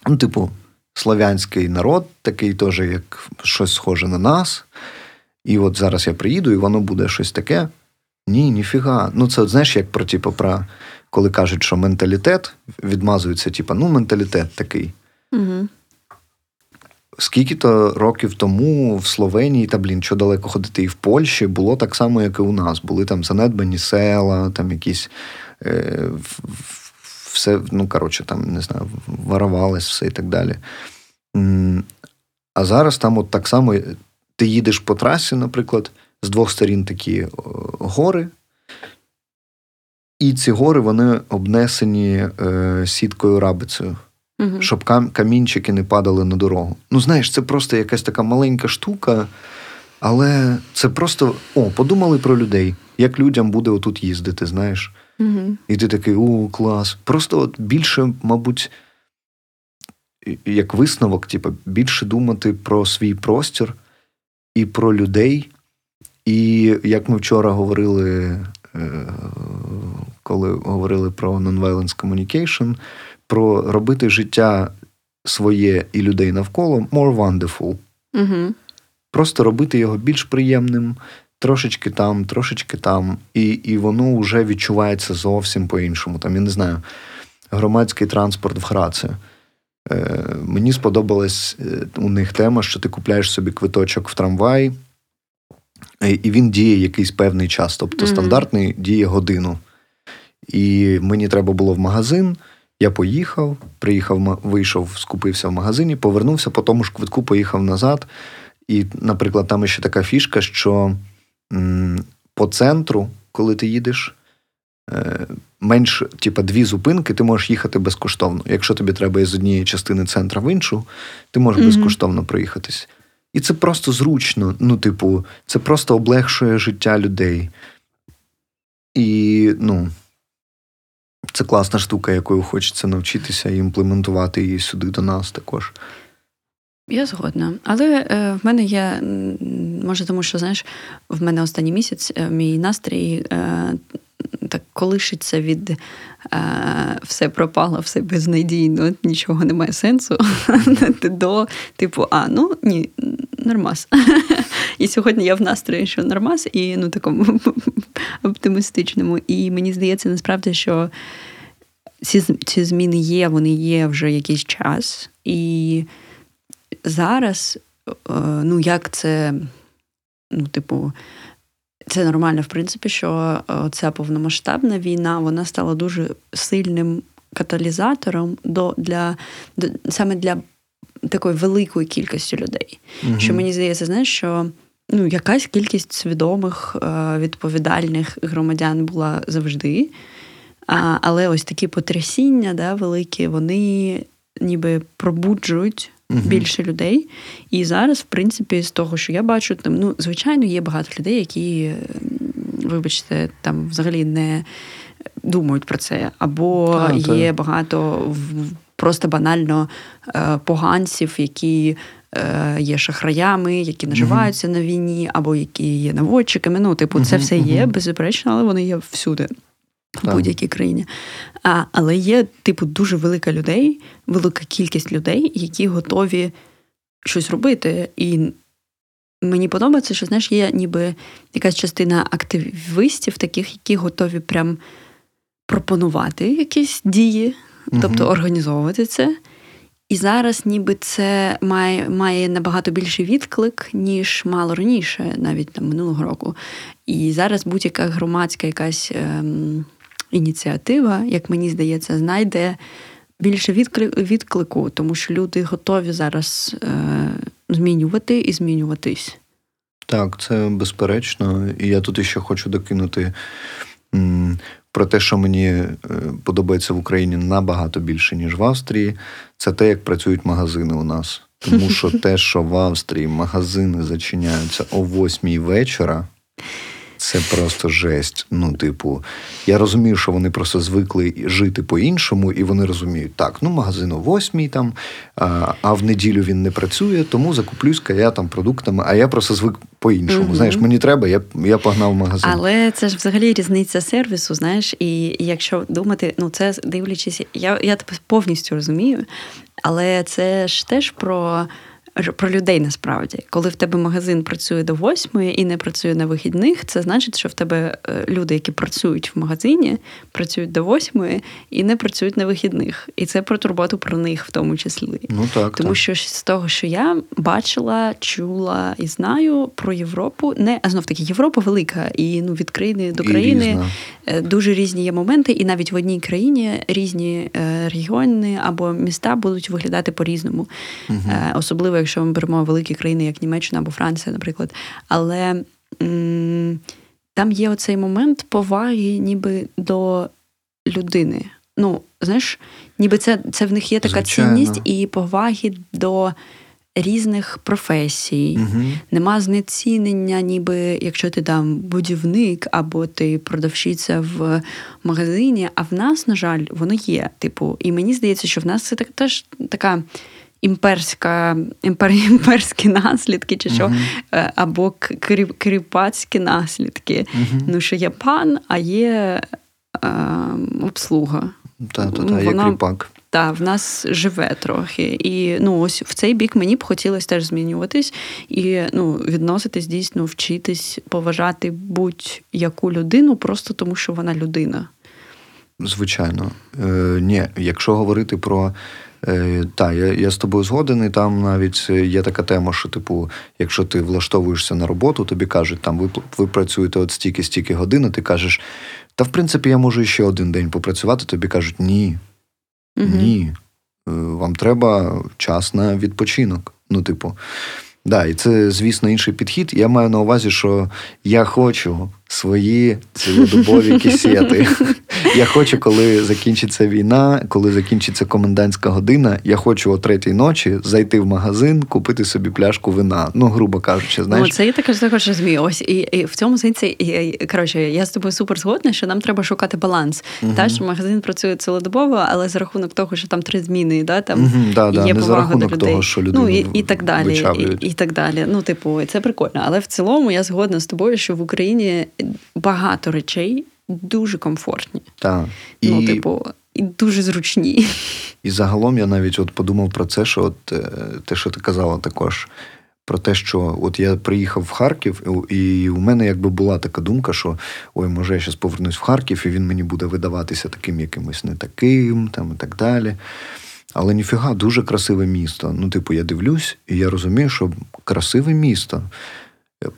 ну, типу, слов'янський народ, такий теж, як щось схоже на нас. І от зараз я приїду, і воно буде щось таке. Ні, ніфіга. Ну, це, знаєш, як про, типу, про, коли кажуть, що менталітет, відмазується, типу, ну, менталітет такий. скільки-то років тому в Словенії, та, блін, що далеко ходити, і в Польщі було так само, як і у нас. Були там занедбані села, там якісь все, ну, коротше, там, не знаю, воровалось все і так далі. А зараз там от так само ти їдеш по трасі, наприклад, з двох сторін такі гори, і ці гори, вони обнесені сіткою рабицею, угу. щоб камінчики не падали на дорогу. Ну, знаєш, це просто якась така маленька штука, але це просто, подумали про людей, як людям буде отут їздити, знаєш. Угу. І ти такий, клас. Просто от більше, мабуть, як висновок, типу, більше думати про свій простір і про людей. І як ми вчора говорили, коли говорили про non-violence communication, про робити життя своє і людей навколо more wonderful. Угу. Просто робити його більш приємним, трошечки там, і воно вже відчувається зовсім по-іншому. Там, я не знаю, громадський транспорт в Граці. Мені сподобалась у них тема, що ти купляєш собі квиточок в трамвай, і він діє якийсь певний час. Тобто стандартний діє годину. І мені треба було в магазин, я поїхав, приїхав, вийшов, скупився в магазині, повернувся, по тому ж квитку поїхав назад. І, наприклад, там ще така фішка, що по центру, коли ти їдеш, менш, типа, 2 зупинки ти можеш їхати безкоштовно. Якщо тобі треба із однієї частини центру в іншу, ти можеш безкоштовно проїхатись. І це просто зручно. Ну, типу, це просто облегшує життя людей. І, ну, це класна штука, якою хочеться навчитися і імплементувати її сюди до нас також. Я згодна. Але в мене є, може тому, що, знаєш, в мене останній місяць мій настрій так колишиться від все пропало, все безнадійно, нічого немає сенсу, до типу, ну, ні, нормас. І сьогодні я в настрої, що нормас, і, ну, такому оптимістичному. І мені здається, насправді, що ці зміни є, вони є вже якийсь час. І зараз, ну, як це, ну, типу, це нормально, в принципі, що ця повномасштабна війна, вона стала дуже сильним каталізатором саме для такої великої кількості людей. Угу. Що мені здається, знаєш, що, ну, якась кількість свідомих, відповідальних громадян була завжди, але ось такі потрясіння, да, великі, вони ніби пробуджують більше людей. І зараз, в принципі, з того, що я бачу, там, ну, звичайно, є багато людей, які, вибачте, там взагалі не думають про це. Або є багато просто банально поганців, які є шахраями, які наживаються на війні, або які є наводчиками. Ну, типу, це все є, безперечно, але вони є всюди. В будь-якій країні. Але є, типу, дуже велика кількість людей, які готові щось робити. І мені подобається, що, знаєш, є ніби якась частина активістів таких, які готові прям пропонувати якісь дії, тобто організовувати це. І зараз ніби це має набагато більший відклик, ніж мало раніше, навіть там минулого року. І зараз будь-яка громадська якась ініціатива, як мені здається, знайде більше відклику, тому що люди готові зараз змінювати і змінюватись. Так, це безперечно. І я тут ще хочу докинути про те, що мені подобається в Україні набагато більше, ніж в Австрії. Це те, як працюють магазини у нас. Тому що те, що в Австрії магазини зачиняються о 8-й вечора, це просто жесть. Ну, типу, я розумію, що вони просто звикли жити по-іншому, і вони розуміють, так, ну, магазин о 8-й там, а в неділю він не працює, тому закуплюсь-ка я там продуктами, а я просто звик по-іншому. Угу. Знаєш, мені треба, я погнав в магазин. Але це ж взагалі різниця сервісу, знаєш, і якщо думати, ну, це дивлячись, я повністю розумію, але це ж теж про про людей насправді. Коли в тебе магазин працює до 8 і не працює на вихідних, це значить, що в тебе люди, які працюють в магазині, працюють до 8 і не працюють на вихідних. І це про турботу про них в тому числі. Ну, так, тому так. Що з того, що я бачила, чула і знаю про Європу, не, а знов-таки, Європа велика, і ну, від країни до країни дуже різні є моменти, і навіть в одній країні різні регіони або міста будуть виглядати по-різному. Угу. Особливо, якщо ми беремо великі країни, як Німеччина або Франція, наприклад. Але там є оцей момент поваги ніби до людини. Ну, знаєш, ніби це в них є така цінність і поваги до різних професій. Угу. Нема знецінення, ніби, якщо ти там будівник або ти продавщиця в магазині. А в нас, на жаль, воно є. Типу, і мені здається, що в нас це теж така... імперські наслідки, чи що, або кріпацькі наслідки. Ну, що є пан, а є обслуга. Та, є кріпак. Так, в нас живе трохи. І, ну, ось в цей бік мені б хотілося теж змінюватись і, ну, відноситись, дійсно, вчитись, поважати будь-яку людину просто тому, що вона людина. Звичайно. Ні, якщо говорити про... Так, я з тобою згоден, і там навіть є така тема, що, типу, якщо ти влаштовуєшся на роботу, тобі кажуть, там, ви працюєте от стільки-стільки годин, і ти кажеш, та, в принципі, я можу ще один день попрацювати, тобі кажуть, ні, вам треба час на відпочинок. Ну, типу, да, і це, звісно, інший підхід. Я маю на увазі, що я хочу свої цілодобові кісети. Я хочу, коли закінчиться війна, коли закінчиться комендантська година, я хочу о 3:00 зайти в магазин, купити собі пляшку вина. Ну, грубо кажучи, знаєш. Ну, це я також розумію. Ось, і в цьому сенсі, коротше, я з тобою супер згодна, що нам треба шукати баланс. Угу. Та, що магазин працює цілодобово, але за рахунок того, що там 3 зміни, да, там є не за рахунок того, що людину вичавлюють. І так далі. Ну, типу, це прикольно. Але в цілому я згодна з тобою, що в Україні багато речей дуже комфортні. Так. Ну, типу, і дуже зручні. І загалом я навіть от подумав про це, що от, те, що ти казала також, про те, що от я приїхав в Харків, і у мене якби була така думка, що ой, може я щас повернусь в Харків, і він мені буде видаватися таким якимось не таким, там, і так далі. Але ніфіга, дуже красиве місто. Ну, типу, я дивлюсь, і я розумію, що красиве місто.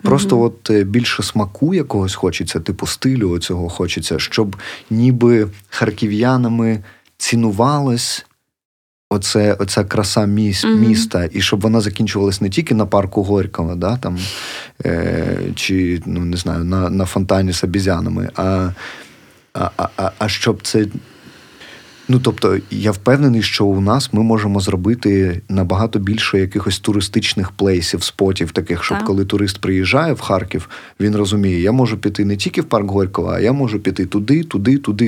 Просто от більше смаку якогось хочеться, типу стилю оцього хочеться, щоб ніби харків'янами цінувалось оця краса міста, і щоб вона закінчувалась не тільки на парку Горького, да, там, чи, ну, не знаю, на фонтані з обізянами, а щоб це... Ну, тобто, я впевнений, що у нас ми можемо зробити набагато більше якихось туристичних плейсів, спотів таких, щоб коли турист приїжджає в Харків, він розуміє, я можу піти не тільки в парк Горького, а я можу піти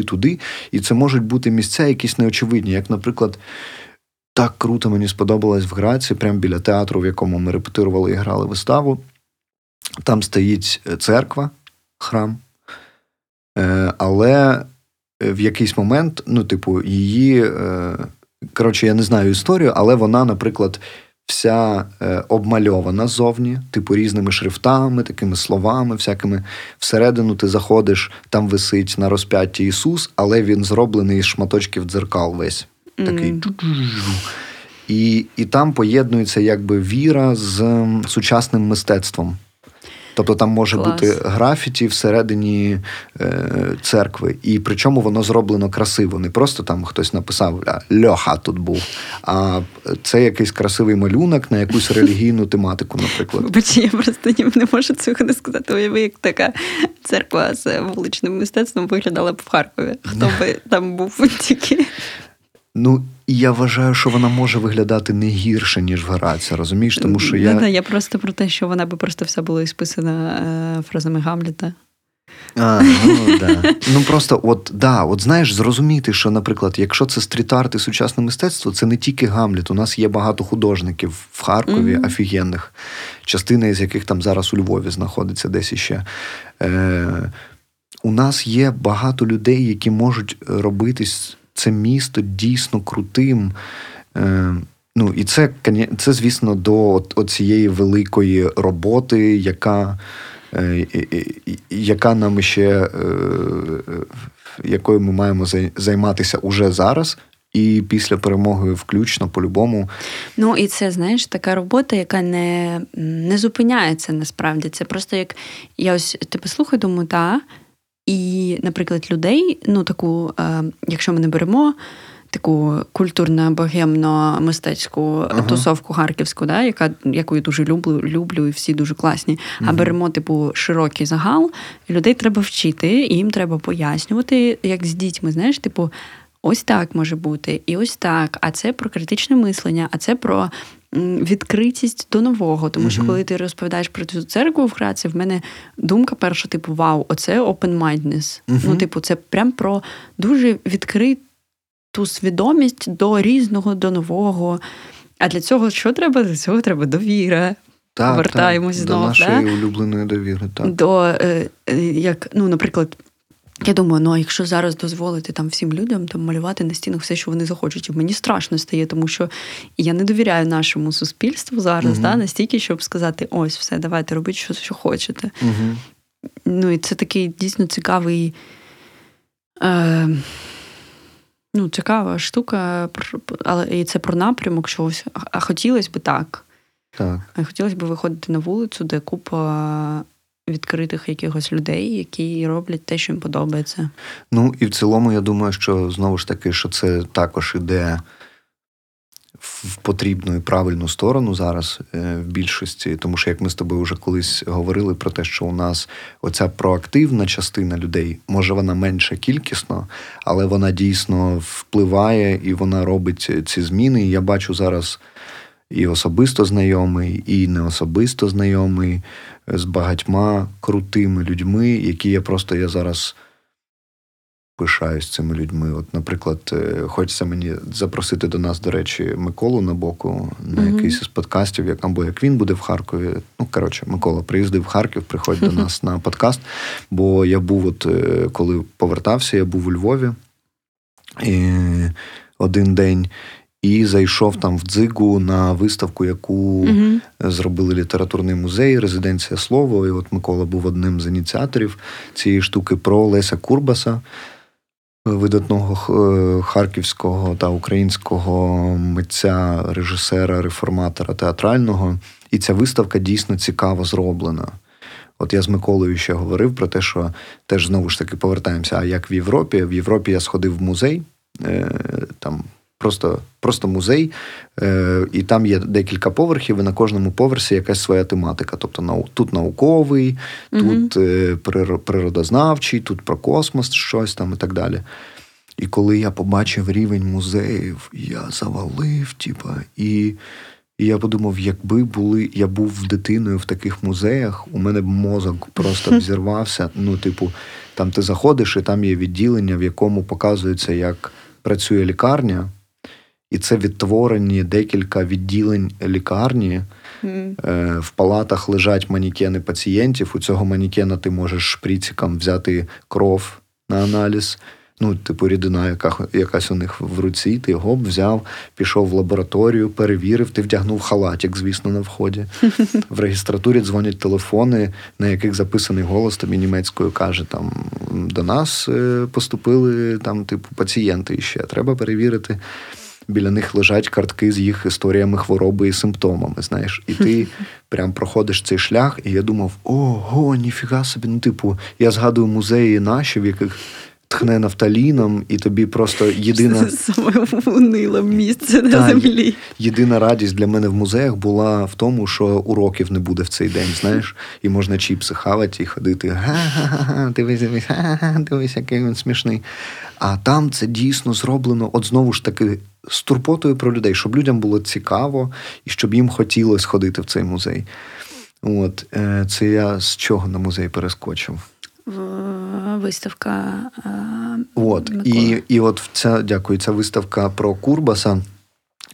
туди. І це можуть бути місця якісь неочевидні. Як, наприклад, так круто мені сподобалось в Граці, прямо біля театру, в якому ми репетирували і грали виставу. Там стоїть церква, храм, але... В якийсь момент, ну, типу, її, коротше, я не знаю історію, але вона, наприклад, вся обмальована ззовні, типу, різними шрифтами, такими словами всякими. Всередину ти заходиш, там висить на розп'ятті Ісус, але він зроблений із шматочків дзеркал весь. Такий. І там поєднується, якби, віра з сучасним мистецтвом. Тобто там може бути графіті всередині церкви. І причому воно зроблено красиво. Не просто там хтось написав «Льоха тут був», а це якийсь красивий малюнок на якусь релігійну тематику, наприклад. Вибач, я просто не можу цього не сказати. Уяви, як така церква з вуличним мистецтвом виглядала б в Харкові. Хто би там був тільки... Ну, і я вважаю, що вона може виглядати не гірше, ніж в Граці, розумієш? Тому що я... Не, я просто про те, що вона би просто вся була ісписана фразами Гамлета. Ну, просто, от знаєш, зрозуміти, що, наприклад, якщо це стріт-арт і сучасне мистецтво, це не тільки Гамлет. У нас є багато художників в Харкові, офігенних, частина із яких там зараз у Львові знаходиться десь іще. У нас є багато людей, які можуть робитись... Це місто дійсно крутим. Ну, і це звісно, до цієї великої роботи, яка нам ще, якою ми маємо займатися уже зараз, і після перемоги включно, по-любому. Ну, і це, знаєш, така робота, яка не зупиняється, насправді. Це просто як, я ось тебе слухаю, думаю, і, наприклад, людей, ну, таку, якщо ми не беремо, таку культурно-богемно-мистецьку тусовку харківську, яку я дуже люблю, і всі дуже класні. А беремо, широкий загал, і людей треба вчити, і їм треба пояснювати, як з дітьми, знаєш, ось так може бути, і ось так. А це про критичне мислення, а це про відкритість до нового. Тому що, коли ти розповідаєш про цю церкву в Граці, в мене думка перша, вау, оце open-mindedness. Ну, це прям про дуже відкриту свідомість до різного, до нового. А для цього що треба? Для цього треба довіра. Повертаємось знову. До нашої улюбленої довіри. Так. Наприклад, я думаю, якщо зараз дозволити всім людям малювати на стінах все, що вони захочуть. І мені страшно стає, тому що я не довіряю нашому суспільству зараз, настільки, щоб сказати, ось, все, давайте робіть, що хочете. Ну, і це такий дійсно цікавий, цікава штука, але і це про напрямок чогось. А хотілося б так. А хотілося б виходити на вулицю, де купа відкритих якихось людей, які роблять те, що їм подобається. Ну, і в цілому, я думаю, що, знову ж таки, що це також іде в потрібну і правильну сторону зараз в більшості. Тому що, як ми з тобою вже колись говорили про те, що у нас оця проактивна частина людей, може вона менше кількісно, але вона дійсно впливає і вона робить ці зміни. І я бачу зараз і особисто знайомий, і не особисто знайомий з багатьма крутими людьми, які я зараз пишаюсь цими людьми. От, наприклад, хочеться мені запросити до нас, до речі, Миколу на боку на якийсь із подкастів, як він буде в Харкові. Микола, приїздив в Харків, приходь до нас на подкаст. Бо я був, коли повертався, я був у Львові один день. І зайшов в Дзигу на виставку, яку зробили літературний музей, «Резиденція слова». І от Микола був одним з ініціаторів цієї штуки про Леся Курбаса, видатного харківського та українського митця, режисера, реформатора театрального. І ця виставка дійсно цікаво зроблена. От я з Миколою ще говорив про те, що теж знову ж таки повертаємося, а як в Європі. В Європі я сходив в музей, Просто музей, і там є декілька поверхів, і на кожному поверсі якась своя тематика. Тобто тут науковий, тут природознавчий, тут про космос щось там і так далі. І коли я побачив рівень музеїв, я завалив, і я подумав, якби я був дитиною в таких музеях, у мене б мозок просто взірвався. Там ти заходиш, і там є відділення, в якому показується, як працює лікарня, і це відтворені декілька відділень лікарні. В палатах лежать манікени пацієнтів. У цього манікена ти можеш шприциком взяти кров на аналіз. Рідина якась у них в руці. Ти його взяв, пішов в лабораторію, перевірив. Ти вдягнув халатик, звісно, на вході. В реєстратурі дзвонять телефони, на яких записаний голос тобі німецькою каже, до нас поступили пацієнти іще. Треба перевірити. Біля них лежать картки з їх історіями хвороби і симптомами, знаєш. І ти прям проходиш цей шлях, і я думав, ого, ніфіга собі, я згадую музеї наші, в яких тхне нафталіном, і тобі просто єдина... Саме унило місце на землі. Єдина радість для мене в музеях була в тому, що уроків не буде в цей день, знаєш. І можна чіпси хавати і ходити. Ха-ха-ха, дивись, який він смішний. А там це дійсно зроблено, знову ж таки, з турботою про людей, щоб людям було цікаво і щоб їм хотілося ходити в цей музей. От, це я з чого на музей перескочив? Виставка Миколи. І ця виставка про Курбаса,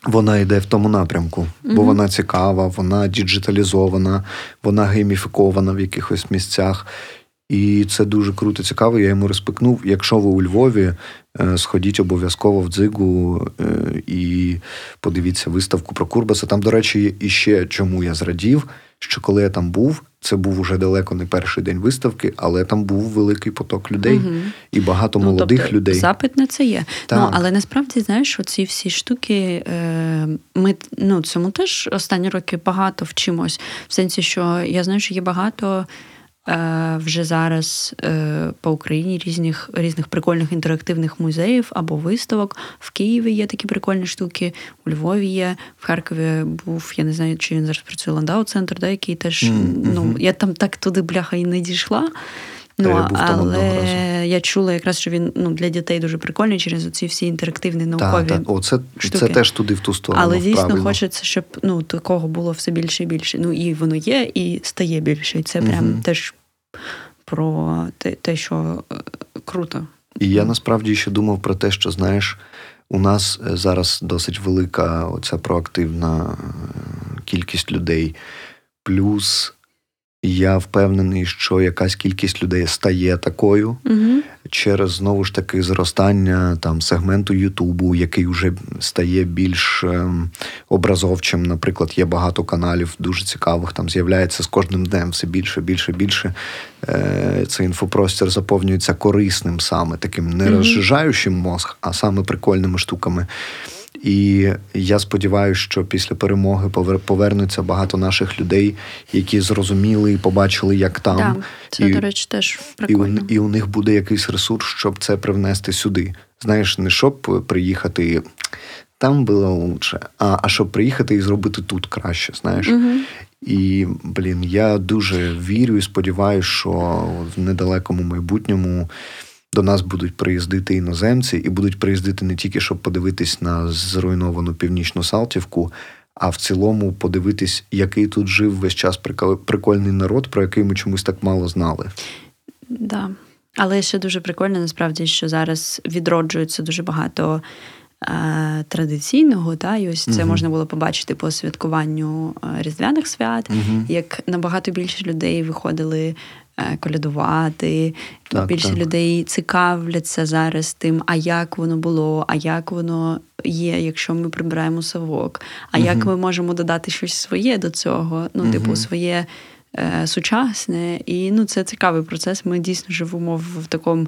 вона йде в тому напрямку, бо вона цікава, вона діджиталізована, вона гейміфікована в якихось місцях. І це дуже круто, цікаво, я йому розпикнув. Якщо ви у Львові, сходіть обов'язково в Дзигу і подивіться виставку про Курбаса. Там, до речі, і ще чому я зрадів, що коли я там був, це був уже далеко не перший день виставки, але там був великий поток людей і багато молодих людей. Запит на це є. Але насправді, знаєш, оці всі штуки, ми цьому теж останні роки багато вчимось. В сенсі, що я знаю, що є багато вже зараз по Україні різних прикольних інтерактивних музеїв або виставок. В Києві є такі прикольні штуки, у Львові є, в Харкові був, я не знаю, чи він зараз працює, Ландауцентр, да, який теж, я там так туди, бляха, і не дійшла. Але я чула якраз, що він для дітей дуже прикольний через оці всі інтерактивні наукові штуки. Це теж туди, в ту сторону. Але дійсно хочеться, щоб такого було все більше і більше. І воно є, і стає більше. І це прям теж про те, що круто. І я насправді ще думав про те, що, знаєш, у нас зараз досить велика оця проактивна кількість людей. Плюс... я впевнений, що якась кількість людей стає такою через, знову ж таки, зростання там сегменту Ютубу, який вже стає більш образовчим. Наприклад, є багато каналів дуже цікавих, там з'являється з кожним днем все більше. Цей інфопростір заповнюється корисним саме, таким не розжижаючим мозг, а саме прикольними штуками. І я сподіваюся, що після перемоги повернуться багато наших людей, які зрозуміли і побачили, як там. Да, це, до речі, теж прикольно. І у них буде якийсь ресурс, щоб це привнести сюди. Знаєш, не щоб приїхати, там було лучше, а щоб приїхати і зробити тут краще, знаєш. І, я дуже вірю і сподіваюся, що в недалекому майбутньому до нас будуть приїздити іноземці, і будуть приїздити не тільки, щоб подивитись на зруйновану північну Салтівку, а в цілому подивитись, який тут жив весь час прикольний народ, про який ми чомусь так мало знали. Да. Але ще дуже прикольно, насправді, що зараз відроджується дуже багато традиційного, та, і ось це можна було побачити по святкуванню різдвяних свят, як набагато більше людей виходили колядувати, більше людей цікавляться зараз тим, а як воно було, а як воно є, якщо ми прибираємо совок, а як ми можемо додати щось своє до цього, своє сучасне, і це цікавий процес. Ми дійсно живемо в такому,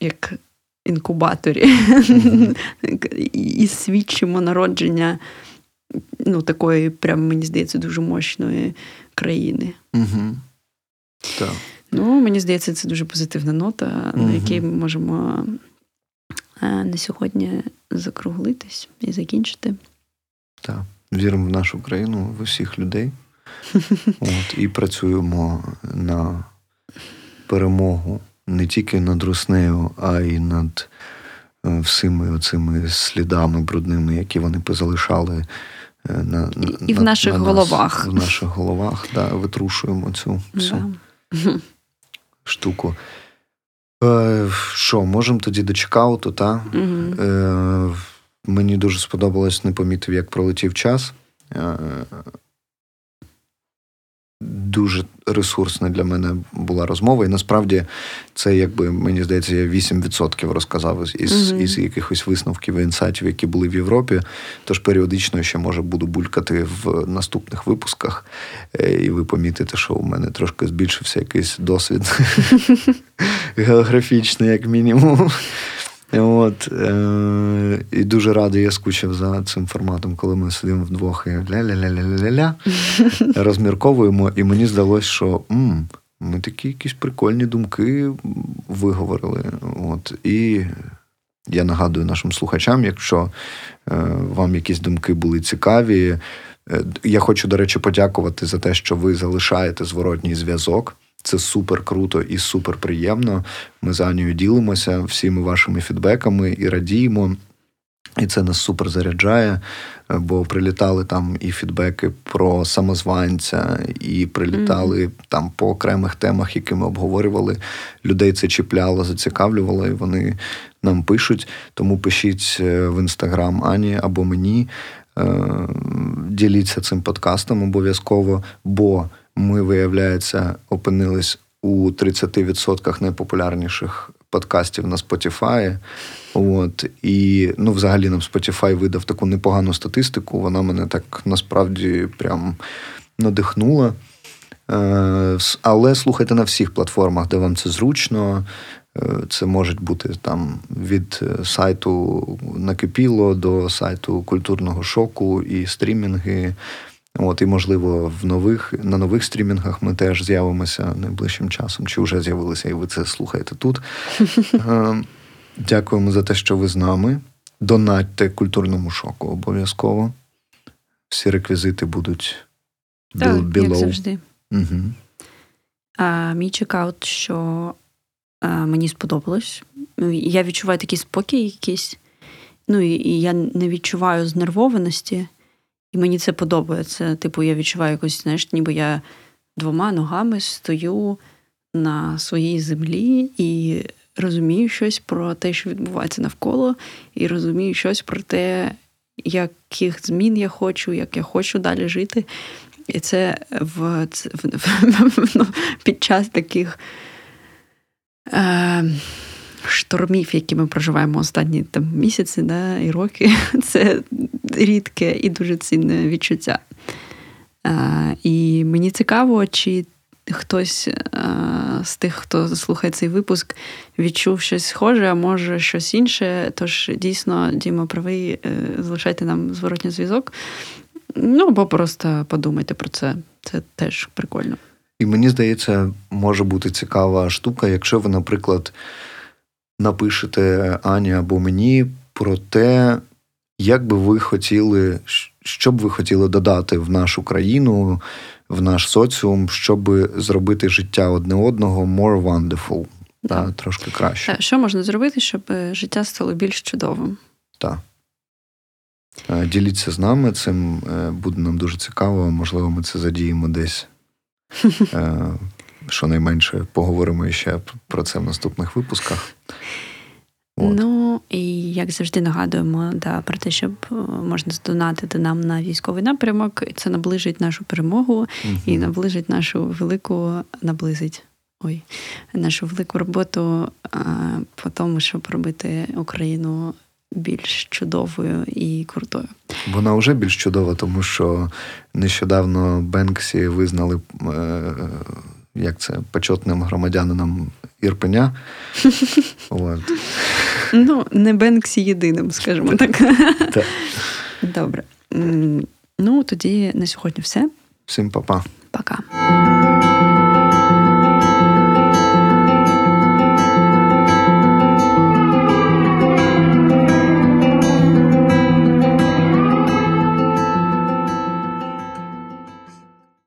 як інкубаторі, і свідчимо народження такої, прям, мені здається, дуже мощної країни. Так. Мені здається, це дуже позитивна нота, на якій ми можемо на сьогодні закруглитись і закінчити. Так. Віримо в нашу країну, в усіх людей. І працюємо на перемогу не тільки над руснею, а й над всіми оцими слідами брудними, які вони позалишали в наших головах. В наших головах, так, витрушуємо цю всю штуку. Що, можемо тоді до чекауту, так? Мені дуже сподобалось, не помітив, як пролетів час. Дуже ресурсна для мене була розмова. І насправді це, мені здається, я 8% розказав із якихось висновків і інсайтів, які були в Європі. Тож періодично ще, може, буду булькати в наступних випусках. І ви помітите, що у мене трошки збільшився якийсь досвід географічний, як мінімум. І дуже радий, я скучив за цим форматом, коли ми сидимо вдвох і ля-ля-ля-ля-ля-ля розмірковуємо, і мені здалося, що ми такі якісь прикольні думки виговорили. І я нагадую нашим слухачам, якщо вам якісь думки були цікаві, я хочу, до речі, подякувати за те, що ви залишаєте зворотній зв'язок. Це супер круто і супер приємно. Ми з Анією ділимося всіми вашими фідбеками і радіємо. І це нас супер заряджає, бо прилітали там і фідбеки про самозванця, і прилітали там по окремих темах, які ми обговорювали. Людей це чіпляло, зацікавлювало, і вони нам пишуть. Тому пишіть в Інстаграм Ані або мені. Діліться цим подкастом обов'язково, бо ми, виявляється, опинились у 30% найпопулярніших подкастів на Spotify. От. І, ну, взагалі нам Spotify видав таку непогану статистику. Вона мене так, насправді, прям надихнула. Але слухайте на всіх платформах, де вам це зручно. Це може бути там від сайту «Накипіло» до сайту «Культурного шоку» і стрімінги. От, і, можливо, на нових стрімінгах ми теж з'явимося найближчим часом. Чи вже з'явилися, і ви це слухаєте тут. Дякуємо за те, що ви з нами. Донатьте «Культурному шоку» обов'язково. Всі реквізити будуть below. Так, як завжди. Угу. Мій чекаут, що мені сподобалось. Я відчуваю такий спокій якийсь. Ну, і я не відчуваю знервованості. І мені це подобається. Типу, я відчуваю якось, знаєш, ніби я двома ногами стою на своїй землі і розумію щось про те, що відбувається навколо, і розумію щось про те, яких змін я хочу, як я хочу далі жити. І це під час таких штормів, які ми проживаємо останні там, місяці, да, і роки, це рідке і дуже цінне відчуття. І мені цікаво, чи хтось з тих, хто слухає цей випуск, відчув щось схоже, а може щось інше. Тож, дійсно, Діма правий, залишайте нам зворотний зв'язок. Ну, або просто подумайте про це. Це теж прикольно. І мені здається, може бути цікава штука, якщо ви, наприклад, напишете Ані або мені про те, як би ви хотіли, що б ви хотіли додати в нашу країну, в наш соціум, щоб зробити життя одне одного more wonderful, та, трошки краще. Що можна зробити, щоб життя стало більш чудовим? Так. Діліться з нами цим, буде нам дуже цікаво, можливо, ми це задіємо десь. Щонайменше поговоримо ще про це в наступних випусках. От. Ну, і як завжди нагадуємо, да, про те, щоб можна здонатити нам на військовий напрямок. Це наближить нашу перемогу, і наближить нашу велику роботу по тому, щоб робити Україну більш чудовою і крутою. Вона вже більш чудова, тому що нещодавно Бенксі визнали почетним громадянином Ірпеня. От. Ну, не Бенксі єдиним, скажімо так. Добре. Ну, тоді на сьогодні все. Всім па-па. Пока.